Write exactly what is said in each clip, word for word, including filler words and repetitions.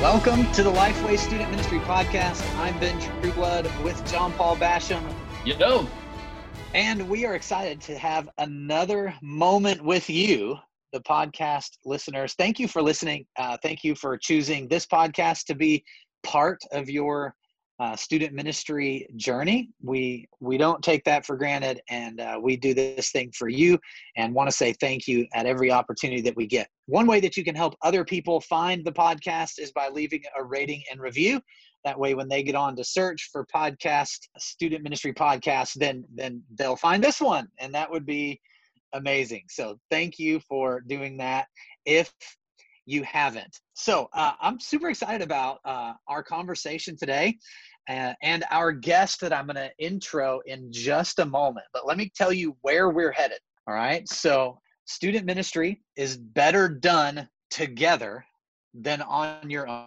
Welcome to the Lifeway Student Ministry Podcast. I'm Ben Trueblood with John Paul Basham. You know. And we are excited to have another moment with you, the podcast listeners. Thank you for listening. Uh, thank you for choosing this podcast to be part of your uh, student ministry journey. We, we don't take that for granted, and uh, we do this thing for you and want to say thank you at every opportunity that we get. One way that you can help other people find the podcast is by leaving a rating and review. That way, when they get on to search for podcast, student ministry podcast, then, then they'll find this one, and that would be amazing. So thank you for doing that if you haven't. So uh, I'm super excited about uh, our conversation today uh, and our guest that I'm going to intro in just a moment. But let me tell you where we're headed. All right. So student ministry is better done together than on your own.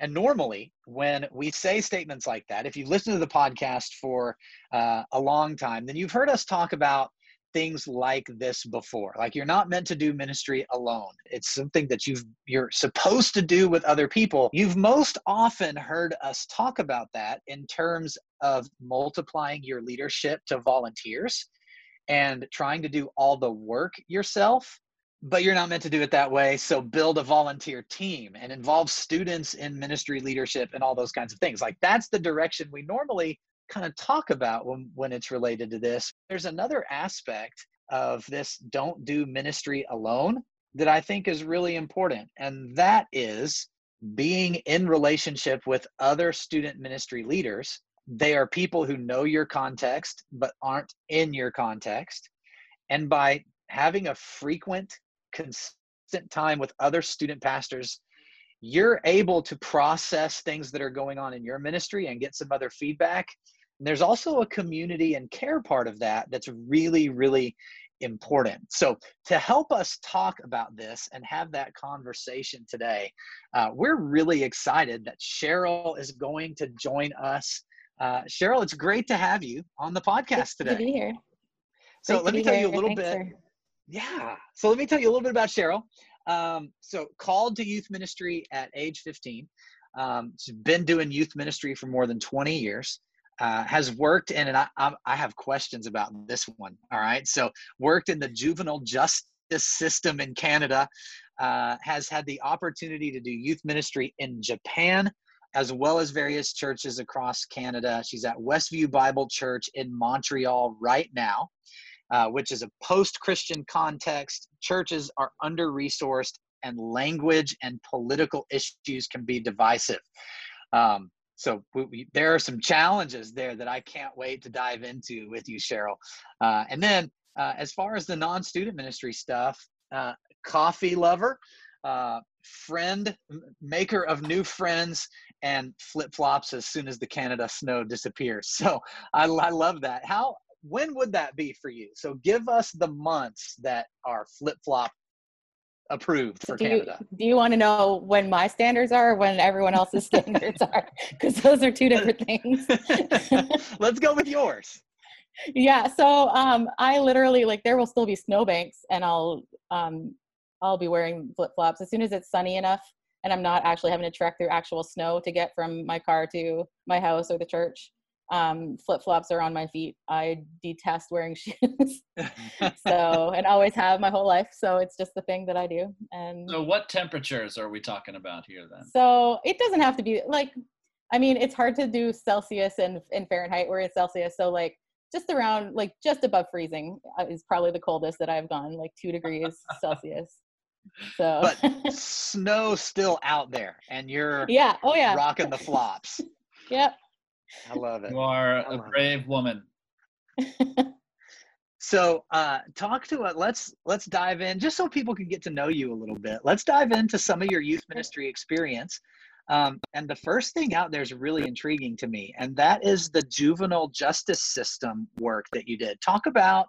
And normally when we say statements like that, if you listen to the podcast for uh, a long time, then you've heard us talk about things like this before. Like, you're not meant to do ministry alone. It's something that you've, you're supposed to do with other people. You've most often heard us talk about that in terms of multiplying your leadership to volunteers and trying to do all the work yourself, but you're not meant to do it that way. So build a volunteer team and involve students in ministry leadership and all those kinds of things. Like, that's the direction we normally kind of talk about when, when it's related to this. There's another aspect of this don't do ministry alone that I think is really important. And that is being in relationship with other student ministry leaders. They are people who know your context, but aren't in your context. And by having a frequent, consistent time with other student pastors, you're able to process things that are going on in your ministry and get some other feedback. And there's also a community and care part of that that's really, really important. So to help us talk about this and have that conversation today, uh, we're really excited that Cheryl is going to join us. Uh, Cheryl, it's great to have you on the podcast today. Good to be here. So let me tell you a little bit. Yeah. So let me tell you a little bit about Cheryl. Um, so called to youth ministry at age fifteen. Um, she's been doing youth ministry for more than twenty years. Uh, has worked in, and I, I have questions about this one. All right. So worked in the juvenile justice system in Canada, uh, has had the opportunity to do youth ministry in Japan, as well as various churches across Canada. She's at Westview Bible Church in Montreal right now, uh, which is a post-Christian context. Churches are under-resourced, and language and political issues can be divisive. Um, so we, we, there are some challenges there that I can't wait to dive into with you, Cheryl. Uh, and then uh, as far as the non-student ministry stuff, uh, coffee lover, uh, friend, maker of new friends, and flip-flops as soon as the Canada snow disappears. So I, I love that. How, when would that be for you? So give us the months that are flip-flop approved for do Canada. You, do you want to know when my standards are or when everyone else's standards are? Because those are two different things. Let's go with yours. Yeah. So um, I literally, like, there will still be snowbanks, and I'll, um, I'll be wearing flip-flops as soon as it's sunny enough and I'm not actually having to trek through actual snow to get from my car to my house or the church. Um, flip-flops are on my feet. I detest wearing shoes. So, and always have my whole life. So it's just the thing that I do. And so what temperatures are we talking about here then? So it doesn't have to be like, I mean, it's hard to do Celsius and, and Fahrenheit. We're in Celsius. So like just around, like just above freezing is probably the coldest that I've gone, like two degrees Celsius. So, but snow's still out there, and you're yeah, oh yeah, rocking the flops. Yep, I love it. You are I a brave it. woman. So, uh, talk to us. Let's let's dive in, just so people can get to know you a little bit. Let's dive into some of your youth ministry experience. Um, and the first thing out there is really intriguing to me, and that is the juvenile justice system work that you did. Talk about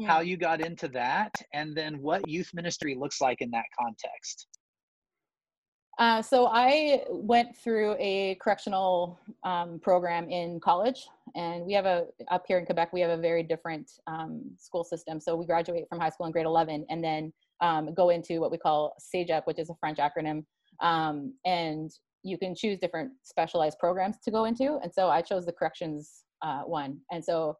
yeah. how you got into that, and then what youth ministry looks like in that context. Uh, so I went through a correctional um, program in college, and we have a, up here in Quebec, we have a very different um, school system. So we graduate from high school in grade eleven and then um, go into what we call C E G E P, which is a French acronym. Um, and you can choose different specialized programs to go into. And so I chose the corrections uh, one. And so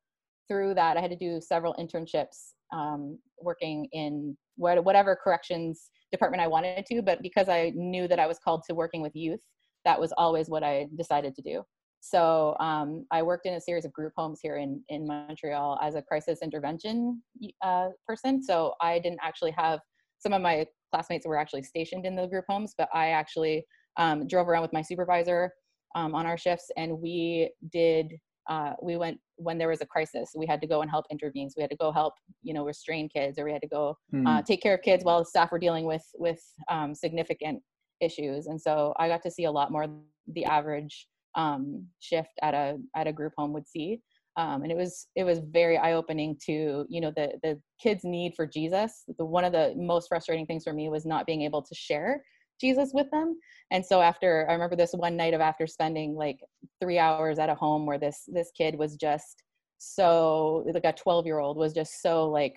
through that, I had to do several internships um, working in what, whatever corrections department I wanted to, but because I knew that I was called to working with youth, that was always what I decided to do. So um, I worked in a series of group homes here in, in Montreal as a crisis intervention uh, person. So I didn't actually have, some of my classmates were actually stationed in the group homes, but I actually um, drove around with my supervisor um, on our shifts, and we did, uh, we went, when there was a crisis, we had to go and help intervene. So we had to go help, you know, restrain kids, or we had to go mm. uh, take care of kids while the staff were dealing with, with um, significant issues. And so I got to see a lot more than the average um, shift at a, at a group home would see. Um, and it was, it was very eye-opening to, you know, the, the kids' need for Jesus. The, one of the most frustrating things for me was not being able to share Jesus with them. And so after, I remember this one night of after spending like three hours at a home where this, this kid was just so, like a twelve year old was just so like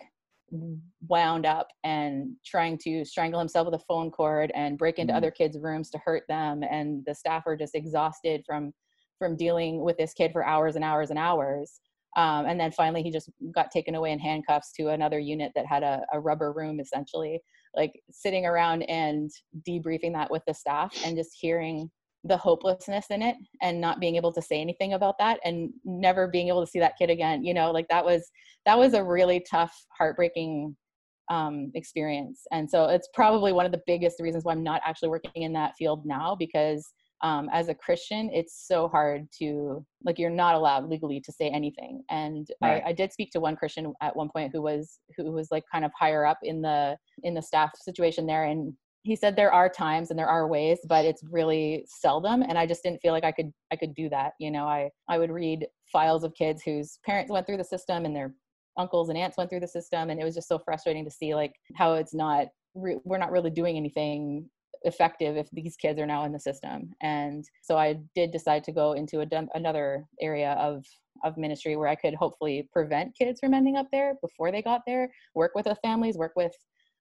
wound up and trying to strangle himself with a phone cord and break into mm-hmm. other kids' rooms to hurt them. And the staff are just exhausted from from dealing with this kid for hours and hours and hours. Um, and then finally he just got taken away in handcuffs to another unit that had a, a rubber room, essentially, like sitting around and debriefing that with the staff and just hearing the hopelessness in it and not being able to say anything about that and never being able to see that kid again. You know, like that was, that was a really tough, heartbreaking um, experience. And so it's probably one of the biggest reasons why I'm not actually working in that field now, because Um, as a Christian, it's so hard to, like, you're not allowed legally to say anything. And right. I, I did speak to one Christian at one point who was, who was like kind of higher up in the, in the staff situation there. And he said, there are times and there are ways, but it's really seldom. And I just didn't feel like I could, I could do that. You know, I, I would read files of kids whose parents went through the system and their uncles and aunts went through the system. And it was just so frustrating to see like how it's not, re- we're not really doing anything effective if these kids are now in the system. And so I did decide to go into a, another area of, of ministry where I could hopefully prevent kids from ending up there before they got there, work with the families, work with,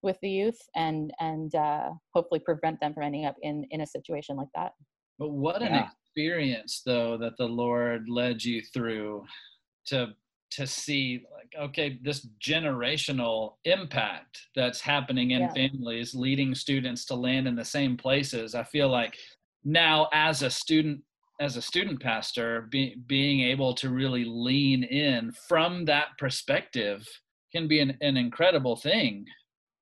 with the youth, and, and uh, hopefully prevent them from ending up in, in a situation like that. But what yeah. an experience though, that the Lord led you through to, to see like, okay, this generational impact that's happening in yeah. families, leading students to land in the same places. I feel like now as a student, as a student pastor, be, being able to really lean in from that perspective can be an, an incredible thing.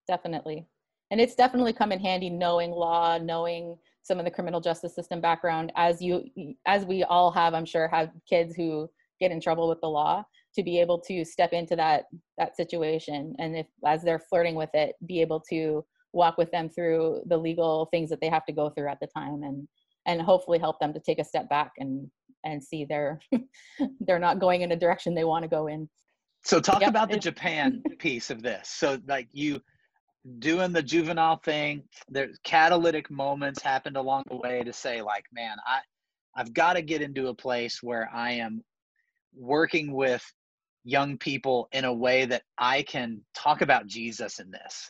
Definitely. And it's definitely come in handy knowing law, knowing some of the criminal justice system background, as you, as we all have, I'm sure, have kids who get in trouble with the law, to be able to step into that, that situation. And if, as they're flirting with it, be able to walk with them through the legal things that they have to go through at the time, and, and hopefully help them to take a step back and, and see they're, they're not going in a direction they want to go in. So talk yep. about the Japan piece of this. So like you doing the juvenile thing, there's catalytic moments happened along the way to say like, man, I, I've got to get into a place where I am working with young people in a way that I can talk about Jesus in this.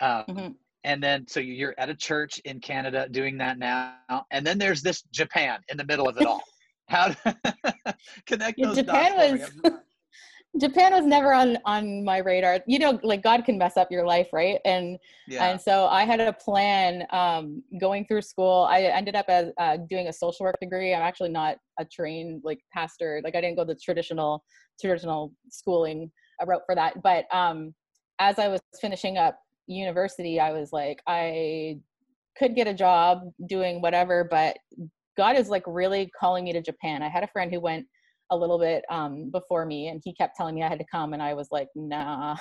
Um, mm-hmm. And then, so you're at a church in Canada doing that now. And then there's this Japan in the middle of it all. How to connect those Japan dots? Was, Japan was never on, on my radar. You know, like God can mess up your life, right? And yeah. and so I had a plan um, going through school. I ended up as uh, doing a social work degree. I'm actually not a trained like pastor. Like I didn't go the traditional traditional schooling route for that. But um, as I was finishing up university, I was like, I could get a job doing whatever, but God is like really calling me to Japan. I had a friend who went a little bit um, before me, and he kept telling me I had to come. And I was like, nah,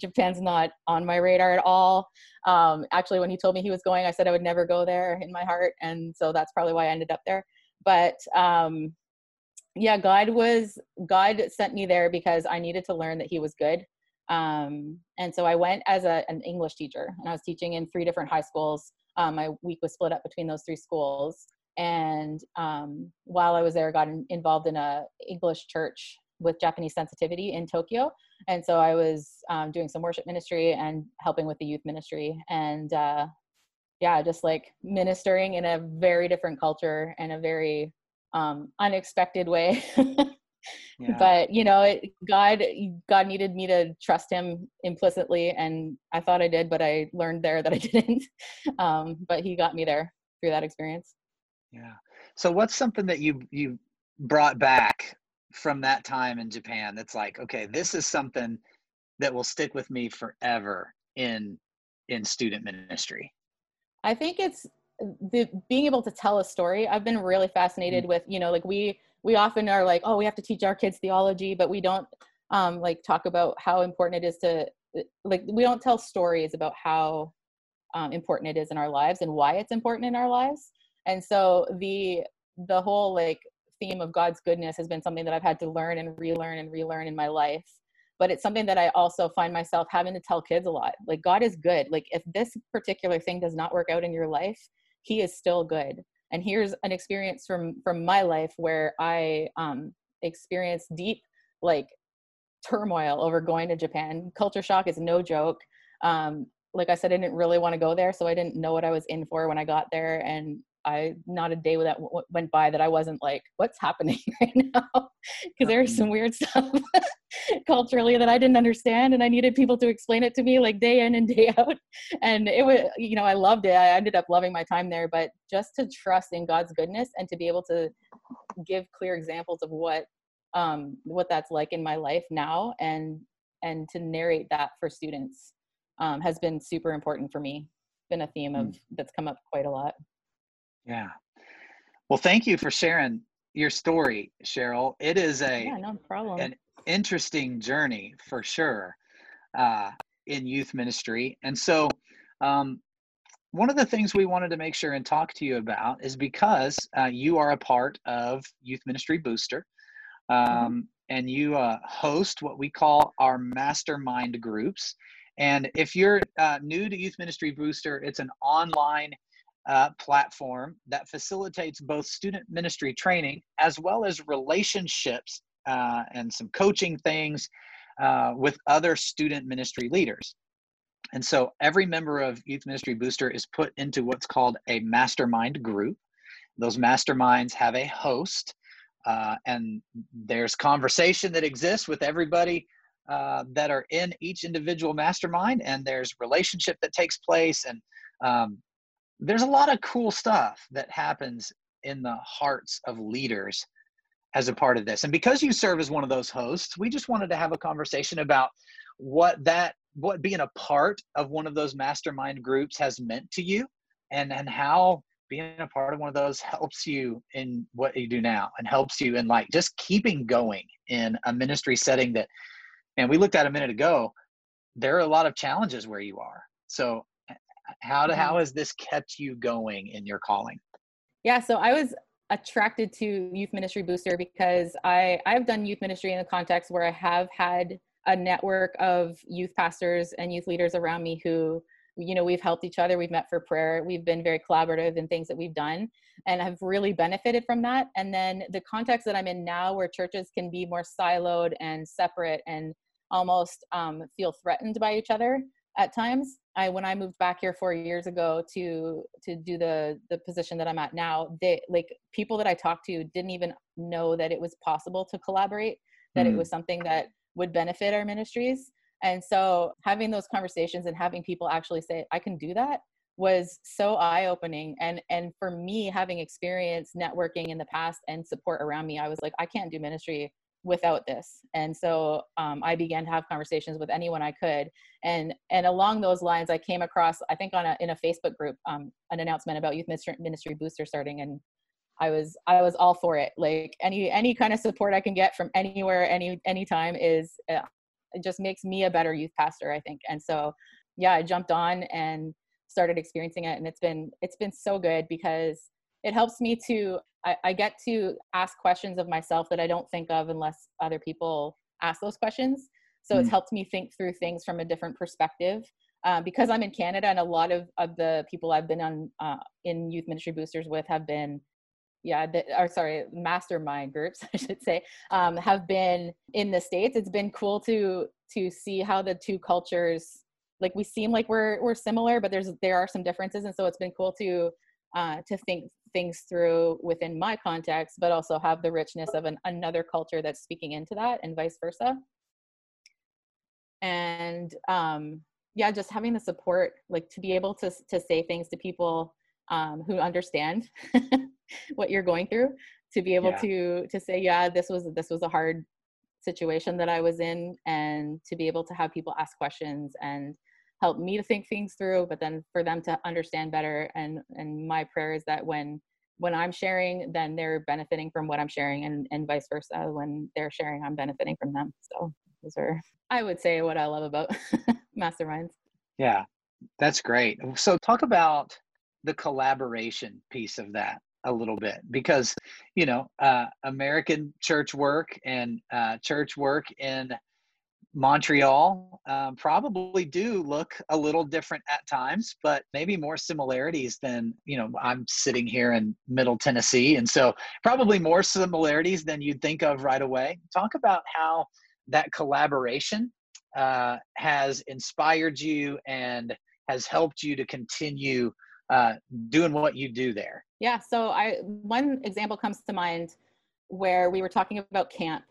Japan's not on my radar at all. Um, actually, when he told me he was going, I said I would never go there in my heart. And so that's probably why I ended up there. But um, yeah, God was, God sent me there because I needed to learn that he was good. Um, and so I went as a, an English teacher, and I was teaching in three different high schools. Um, my week was split up between those three schools. And um, while I was there, I got in, involved in a English church with Japanese sensitivity in Tokyo. And so I was um, doing some worship ministry and helping with the youth ministry. And uh, yeah, just like ministering in a very different culture and a very um, unexpected way. Yeah. But, you know, it, God, God needed me to trust him implicitly. And I thought I did, but I learned there that I didn't. Um, but he got me there through that experience. Yeah. So what's something that you, you brought back from that time in Japan that's like, okay, this is something that will stick with me forever in, in student ministry? I think it's the being able to tell a story. I've been really fascinated mm-hmm. with, you know, like we, we often are like, oh, we have to teach our kids theology, but we don't um, like talk about how important it is to, like, we don't tell stories about how um, important it is in our lives and why it's important in our lives. And so the, the whole like theme of God's goodness has been something that I've had to learn and relearn and relearn in my life. But it's something that I also find myself having to tell kids a lot. Like, God is good. Like, if this particular thing does not work out in your life, he is still good. And here's an experience from, from my life where I um, experienced deep, like, turmoil over going to Japan. Culture shock is no joke. Um, like I said, I didn't really want to go there, so I didn't know what I was in for when I got there. And I, not a day that w- went by that I wasn't like, what's happening right now? Because there's some weird stuff culturally that I didn't understand, and I needed people to explain it to me like day in and day out. And it was, you know, I loved it. I ended up loving my time there, but just to trust in God's goodness and to be able to give clear examples of what, um, what that's like in my life now, and, and to narrate that for students, um, has been super important for me. It's been a theme of mm. that's come up quite a lot. Yeah. Well, thank you for sharing your story, Cheryl. It is a yeah, no problem. an interesting journey for sure uh, in youth ministry. And so um, one of the things we wanted to make sure and talk to you about is because uh, you are a part of Youth Ministry Booster, um, mm-hmm. and you uh, host what we call our mastermind groups. And if you're uh, new to Youth Ministry Booster, it's an online Uh, platform that facilitates both student ministry training as well as relationships uh, and some coaching things uh, with other student ministry leaders. And so every member of Youth Ministry Booster is put into what's called a mastermind group. Those masterminds have a host, uh, and there's conversation that exists with everybody uh, that are in each individual mastermind, and there's relationship that takes place, and um, there's a lot of cool stuff that happens in the hearts of leaders as a part of this. And because you serve as one of those hosts, we just wanted to have a conversation about what that, what being a part of one of those mastermind groups has meant to you, and, and how being a part of one of those helps you in what you do now and helps you in like just keeping going in a ministry setting that, and we looked at a minute ago, there are a lot of challenges where you are. So How to, how has this kept you going in your calling? Yeah, so I was attracted to Youth Ministry Booster because I, I've done youth ministry in the context where I have had a network of youth pastors and youth leaders around me who, you know, we've helped each other, we've met for prayer, we've been very collaborative in things that we've done, and I've really benefited from that. And then the context that I'm in now where churches can be more siloed and separate and almost um, feel threatened by each other at times. I, when I moved back here four years ago to, to do the, the position that I'm at now, they, like people that I talked to didn't even know that it was possible to collaborate, that mm. it was something that would benefit our ministries. And so having those conversations and having people actually say, I can do that, was so eye-opening. And, and for me, having experienced networking in the past and support around me, I was like, I can't do ministry without this. And so um, I began to have conversations with anyone I could. And and along those lines, I came across, I think on a, in a Facebook group, um, an announcement about Youth Ministry Booster starting. And I was I was all for it. Like any any kind of support I can get from anywhere, any anytime is, uh, it just makes me a better youth pastor, I think. And so, yeah, I jumped on and started experiencing it. And it's been it's been so good because it helps me to, I, I get to ask questions of myself that I don't think of unless other people ask those questions. So mm. it's helped me think through things from a different perspective. Um, because I'm in Canada, and a lot of, of the people I've been on uh, in Youth Ministry Boosters with have been, yeah, the, or sorry, mastermind groups, I should say, um, have been in the States. It's been cool to to see how the two cultures like we seem like we're we're similar, but there's there are some differences, and so it's been cool to uh, to think things through within my context, but also have the richness of an another culture that's speaking into that, and vice versa. And um, yeah, just having the support, like to be able to to say things to people um, who understand what you're going through, to be able yeah. to to say, yeah, this was this was a hard situation that I was in, and to be able to have people ask questions and help me to think things through, but then for them to understand better. And and my prayer is that when when I'm sharing, then they're benefiting from what I'm sharing, and, and vice versa. When they're sharing, I'm benefiting from them. So those are, I would say, what I love about masterminds. Yeah, that's great. So talk about the collaboration piece of that a little bit, because, you know, uh, American church work and uh, church work in Montreal um, probably do look a little different at times, but maybe more similarities than, you know, I'm sitting here in Middle Tennessee. And so probably more similarities than you'd think of right away. Talk about how that collaboration uh, has inspired you and has helped you to continue uh, doing what you do there. Yeah. So I, one example comes to mind where we were talking about camp,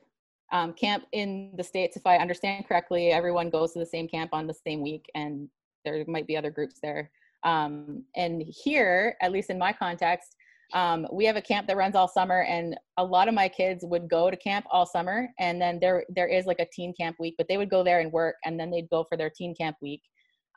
um, camp in the States. If I understand correctly, everyone goes to the same camp on the same week, and there might be other groups there. Um, and here, at least in my context, um, we have a camp that runs all summer, and a lot of my kids would go to camp all summer. And then there, there is like a teen camp week, but they would go there and work, and then they'd go for their teen camp week.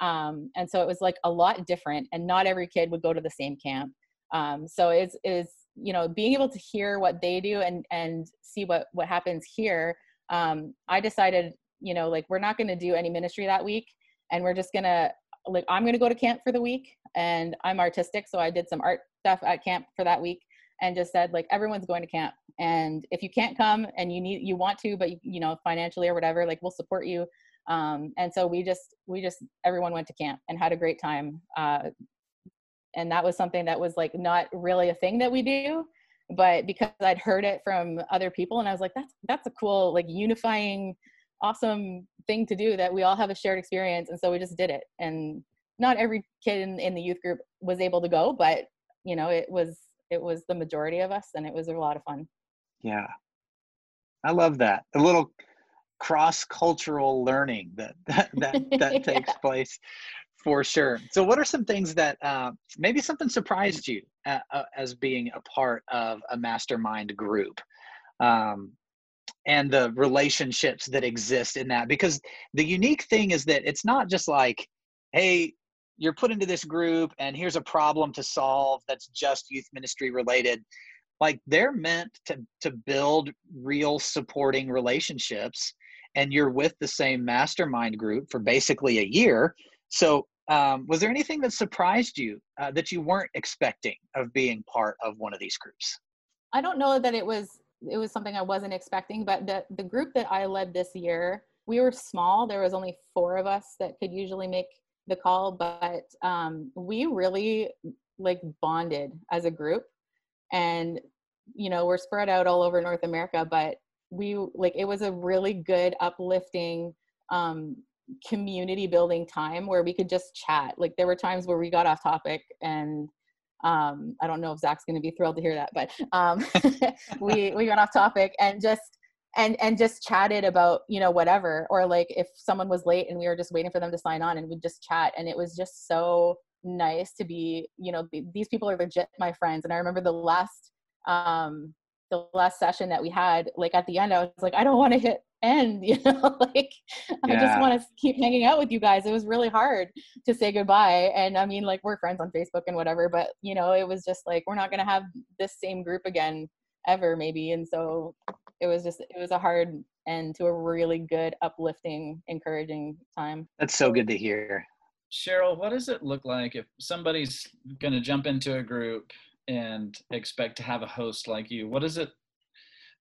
Um, and so it was like a lot different, and not every kid would go to the same camp. Um, so it's, it's, you know, being able to hear what they do and, and see what, what happens here. Um, I decided, you know, like, we're not going to do any ministry that week, and we're just going to, like, I'm going to go to camp for the week, and I'm artistic. So I did some art stuff at camp for that week, and just said, like, everyone's going to camp. And if you can't come and you need, you want to, but you know, financially or whatever, like, we'll support you. Um, and so we just, we just, everyone went to camp and had a great time. Uh, And that was something that was like not really a thing that we do, but because I'd heard it from other people, and I was like, that's, that's a cool, like, unifying, awesome thing to do, that we all have a shared experience. And so we just did it. And not every kid in, in the youth group was able to go, but you know, it was, it was the majority of us, and it was a lot of fun. Yeah. I love that. A little cross-cultural learning that, that, that, that yeah. takes place. For sure. So what are some things that uh, maybe something surprised you uh, uh, as being a part of a mastermind group, um, and the relationships that exist in that? Because the unique thing is that it's not just like, hey, you're put into this group and here's a problem to solve that's just youth ministry related. Like, they're meant to, to build real supporting relationships, and you're with the same mastermind group for basically a year. So um, was there anything that surprised you uh, that you weren't expecting of being part of one of these groups? I don't know that it was it was something I wasn't expecting, but the, the group that I led this year, we were small. There was only four of us that could usually make the call, but um, we really like bonded as a group. And, you know, we're spread out all over North America, but we like, it was a really good, uplifting um community building time where we could just chat. Like, there were times where we got off topic, and um, I don't know if Zach's going to be thrilled to hear that, but um, we, we got off topic and just, and, and just chatted about, you know, whatever, or like if someone was late and we were just waiting for them to sign on, and we'd just chat. And it was just so nice to be, you know, these people are legit my friends. And I remember the last, um, the last session that we had, like at the end, I was like, I don't want to hit end, you know, like yeah. I just want to keep hanging out with you guys. It was really hard to say goodbye. And I mean, like, we're friends on Facebook and whatever, but you know, it was just like, we're not going to have this same group again ever, maybe. And so it was just, it was a hard end to a really good, uplifting, encouraging time. That's so good to hear. Cheryl, what does it look like if somebody's going to jump into a group and expect to have a host like you? What is it?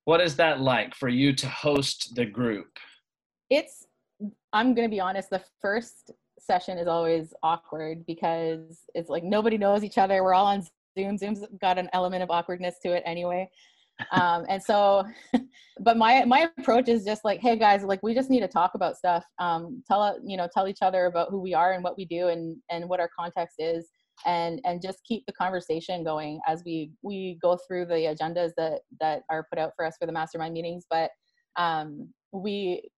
What is that like for you to host the group? It's, I'm going to be honest, the first session is always awkward because it's like nobody knows each other. We're all on Zoom. Zoom's got an element of awkwardness to it anyway. Um, and so, but my, my approach is just like, hey guys, like, we just need to talk about stuff. Um, tell, you know, tell each other about who we are and what we do and, and what our context is, and, and just keep the conversation going as we, we go through the agendas that, that are put out for us for the mastermind meetings. But, um, we,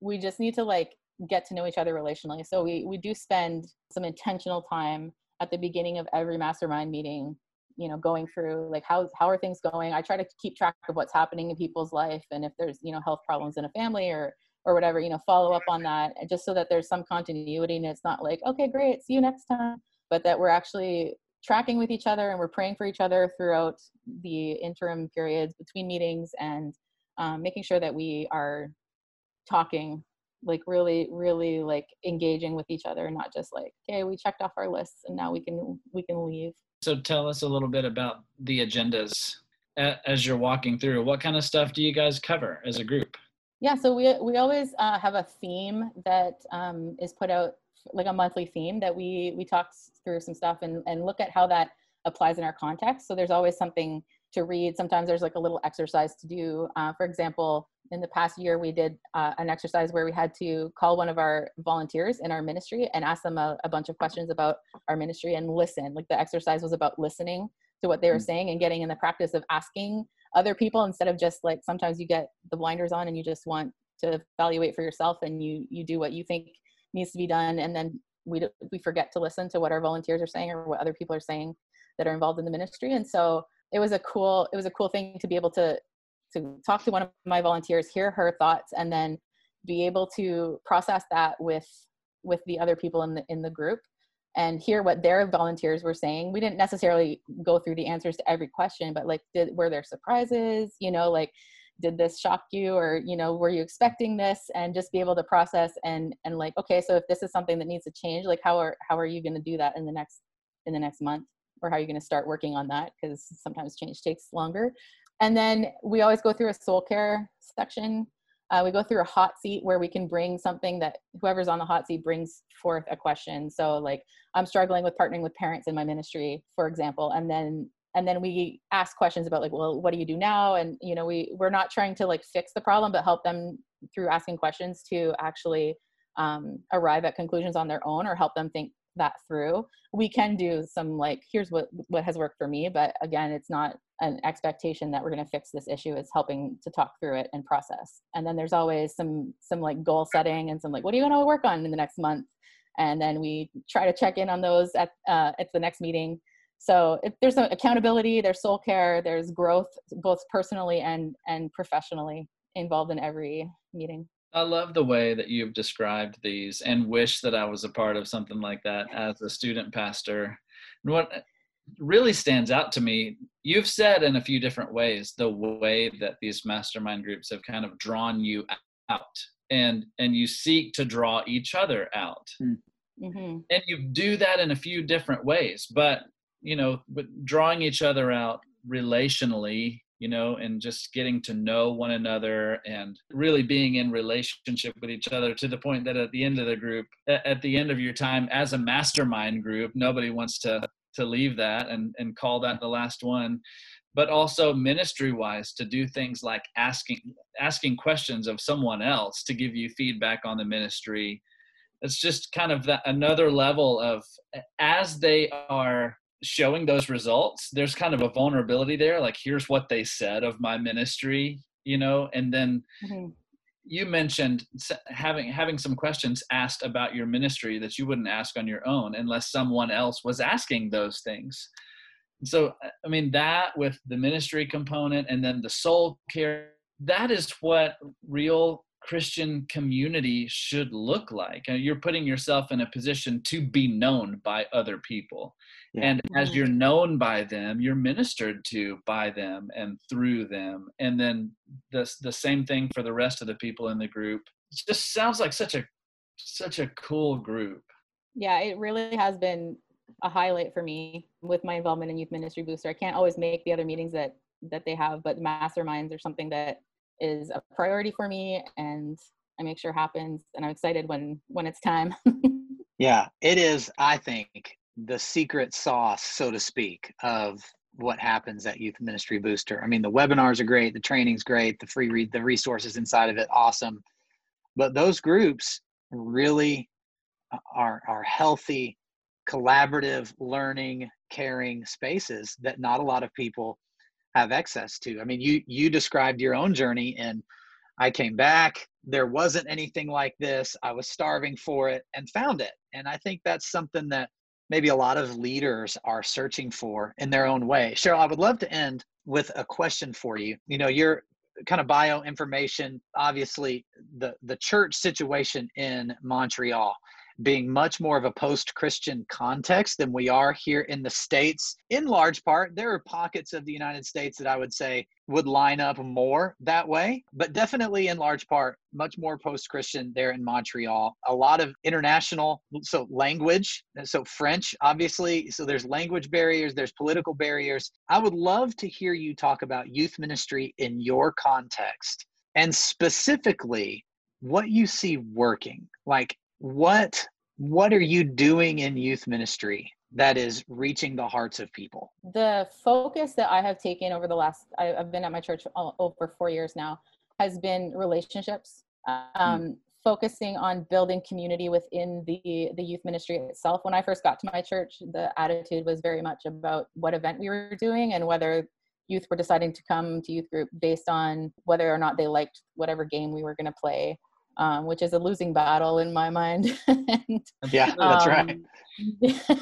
we just need to like get to know each other relationally. So we, we do spend some intentional time at the beginning of every mastermind meeting, you know, going through like, how, how are things going? I try to keep track of what's happening in people's life. And if there's, you know, health problems in a family or, or whatever, you know, follow up on that, just so that there's some continuity and it's not like, okay, great, see you next time, but that we're actually tracking with each other and we're praying for each other throughout the interim periods between meetings, and um, making sure that we are talking, like really, really like engaging with each other, not just like, okay, we checked off our lists and now we can, we can leave. So tell us a little bit about the agendas as you're walking through. What kind of stuff do you guys cover as a group? Yeah, so we we always uh, have a theme that um, is put out, like a monthly theme that we we talk through some stuff and, and look at how that applies in our context. So there's always something to read. Sometimes there's like a little exercise to do. Uh, for example, in the past year, we did uh, an exercise where we had to call one of our volunteers in our ministry and ask them a, a bunch of questions about our ministry and listen. Like the exercise was about listening to what they were saying and getting in the practice of asking other people instead of just like, sometimes you get the blinders on and you just want to evaluate for yourself and you you do what you think needs to be done. And then we, we forget to listen to what our volunteers are saying or what other people are saying that are involved in the ministry. And so it was a cool, it was a cool thing to be able to to talk to one of my volunteers, hear her thoughts, and then be able to process that with, with the other people in the, in the group and hear what their volunteers were saying. We didn't necessarily go through the answers to every question, but like, did, were there surprises, you know, like, did this shock you, or, you know, were you expecting this? And just be able to process and, and like, okay, so if this is something that needs to change, like, how are, how are you going to do that in the next, in the next month, or how are you going to start working on that? Because sometimes change takes longer. And then we always go through a soul care section. Uh, we go through a hot seat where we can bring something that whoever's on the hot seat brings forth a question. So like, I'm struggling with partnering with parents in my ministry, for example. And then, and then we ask questions about like, well, what do you do now? And, you know, we, we're not trying to like fix the problem, but help them through asking questions to actually um, arrive at conclusions on their own, or help them think that through. We can do some like, here's what, what has worked for me. But again, it's not an expectation that we're going to fix this issue. Is helping to talk through it and process. And then there's always some, some like goal setting and some like, what are you going to work on in the next month? And then we try to check in on those at, uh, at the next meeting. So if there's some accountability, there's soul care, there's growth, both personally and, and professionally involved in every meeting. I love the way that you've described these, and wish that I was a part of something like that as a student pastor. And what really stands out to me, you've said in a few different ways, the way that these mastermind groups have kind of drawn you out, and, and you seek to draw each other out. Mm-hmm. And you do that in a few different ways, but, you know, but drawing each other out relationally, you know, and just getting to know one another and really being in relationship with each other, to the point that at the end of the group, at the end of your time as a mastermind group, nobody wants to, to leave that and, and call that the last one. But also ministry wise, to do things like asking, asking questions of someone else to give you feedback on the ministry. It's just kind of that another level of, as they are showing those results, there's kind of a vulnerability there. Like, here's what they said of my ministry, you know, and then mm-hmm. you mentioned having, having some questions asked about your ministry that you wouldn't ask on your own unless someone else was asking those things. So, I mean, that with the ministry component and then the soul care, that is what real Christian community should look like. You're putting yourself in a position to be known by other people. Yeah. And as you're known by them, you're ministered to by them and through them. And then the, the same thing for the rest of the people in the group. It just sounds like such a, such a cool group. Yeah, it really has been a highlight for me with my involvement in Youth Ministry Booster. I can't always make the other meetings that, that they have, but masterminds are something that is a priority for me, and I make sure happens, and I'm excited when, when it's time. Yeah, it is, I think, the secret sauce, so to speak, of what happens at Youth Ministry Booster. I mean, the webinars are great, the training's great, the free read, the resources inside of it, awesome. But those groups really are, are healthy, collaborative, learning, caring spaces that not a lot of people have access to. I mean, you you described your own journey, and I came back. There wasn't anything like this. I was starving for it and found it. And I think that's something that maybe a lot of leaders are searching for in their own way. Cheryl, I would love to end with a question for you. You know, your kind of bio information, obviously the, the church situation in Montreal being much more of a post-Christian context than we are here in the States. In large part, there are pockets of the United States that I would say would line up more that way, but definitely in large part, much more post-Christian there in Montreal. A lot of international, so language, so French, obviously. So there's language barriers, there's political barriers. I would love to hear you talk about youth ministry in your context and specifically what you see working. Like, What what are you doing in youth ministry that is reaching the hearts of people? The focus that I have taken over the last, I've been at my church over four years now, has been relationships, um, mm-hmm. focusing on building community within the, the youth ministry itself. When I first got to my church, the attitude was very much about what event we were doing and whether youth were deciding to come to youth group based on whether or not they liked whatever game we were going to play. Um, which is a losing battle in my mind. and, yeah, that's um, right.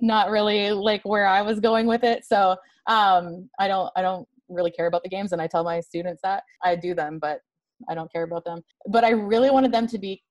Not really like where I was going with it. So um, I don't, I don't really care about the games, and I tell my students that I do them, but I don't care about them. But I really wanted them to be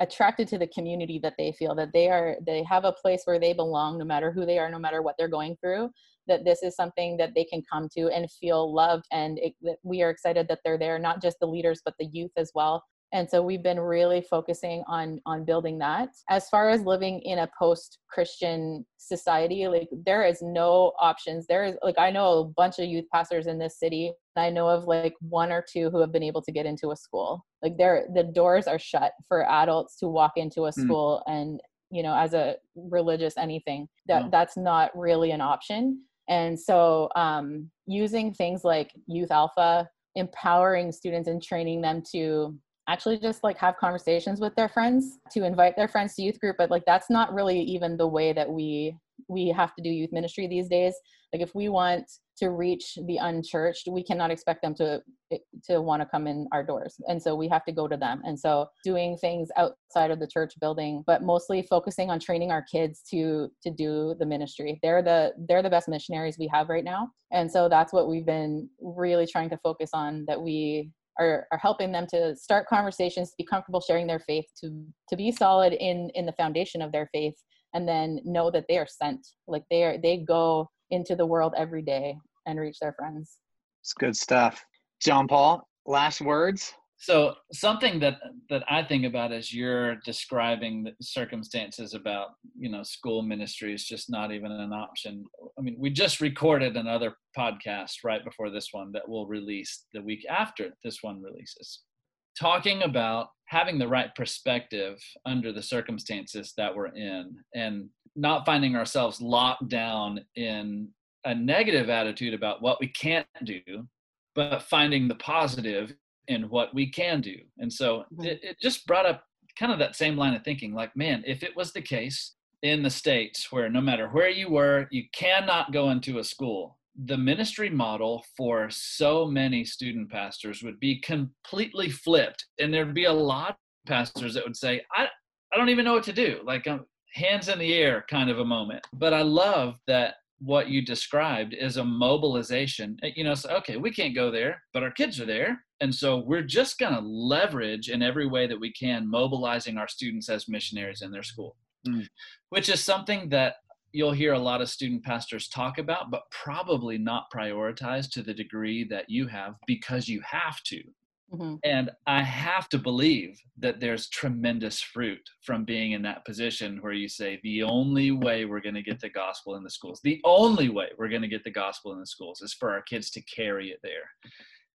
attracted to the community, that they feel that they are, they have a place where they belong, no matter who they are, no matter what they're going through. That this is something that they can come to and feel loved, and it, that we are excited that they're there, not just the leaders, but the youth as well. And so we've been really focusing on, on building that. As far as living in a post-Christian society, like there is no options. There is, like, I know a bunch of youth pastors in this city. I know of like one or two who have been able to get into a school. Like there, the doors are shut for adults to walk into a school mm. and, you know, as a religious anything, that no. that's not really an option. And so um, using things like Youth Alpha, empowering students and training them to actually just like have conversations with their friends, to invite their friends to youth group. But like, that's not really even the way that we, we have to do youth ministry these days. Like if we want to reach the unchurched, we cannot expect them to, to want to come in our doors. And so we have to go to them. And so doing things outside of the church building, but mostly focusing on training our kids to, to do the ministry. They're the, they're the best missionaries we have right now. And so that's what we've been really trying to focus on, that we Are, are helping them to start conversations, to be comfortable sharing their faith, to to be solid in in the foundation of their faith, and then know that they are sent. Like they are, they go into the world every day and reach their friends. It's good stuff. John Paul, last words. So something that that I think about as you're describing the circumstances about, you know, school ministry is just not even an option. I mean, we just recorded another podcast right before this one that we'll release the week after this one releases, talking about having the right perspective under the circumstances that we're in and not finding ourselves locked down in a negative attitude about what we can't do, but finding the positive in what we can do. And so it, it just brought up kind of that same line of thinking, like, man, if it was the case in the States where no matter where you were, you cannot go into a school, the ministry model for so many student pastors would be completely flipped. And there'd be a lot of pastors that would say, I, I don't even know what to do. Like I'm hands in the air kind of a moment. But I love that what you described is a mobilization. You know, so, okay, we can't go there, but our kids are there. And so we're just going to leverage in every way that we can, mobilizing our students as missionaries in their school, mm. which is something that you'll hear a lot of student pastors talk about, but probably not prioritize to the degree that you have, because you have to. Mm-hmm. And I have to believe that there's tremendous fruit from being in that position where you say, the only way we're going to get the gospel in the schools, the only way we're going to get the gospel in the schools is for our kids to carry it there.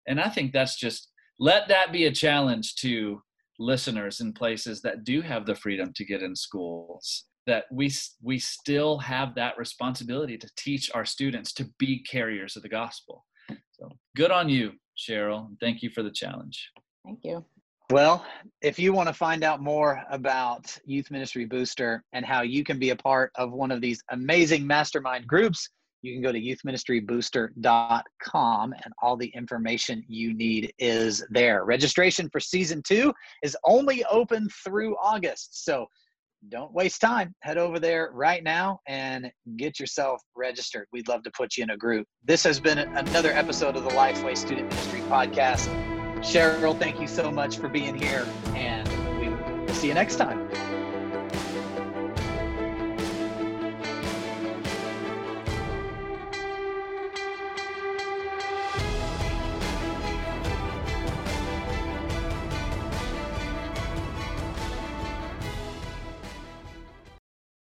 And I think that's just, let that be a challenge to listeners in places that do have the freedom to get in schools that we we still have that responsibility to teach our students to be carriers of the gospel. So good on you, Cheryl. Thank you for the challenge. Thank you. Well, if you want to find out more about Youth Ministry Booster and how you can be a part of one of these amazing mastermind groups, you can go to youth ministry booster dot com and all the information you need is there. Registration for season two is only open through August. So don't waste time. Head over there right now and get yourself registered. We'd love to put you in a group. This has been another episode of the Lifeway Student Ministry Podcast. Cheryl, thank you so much for being here, and we will see you next time.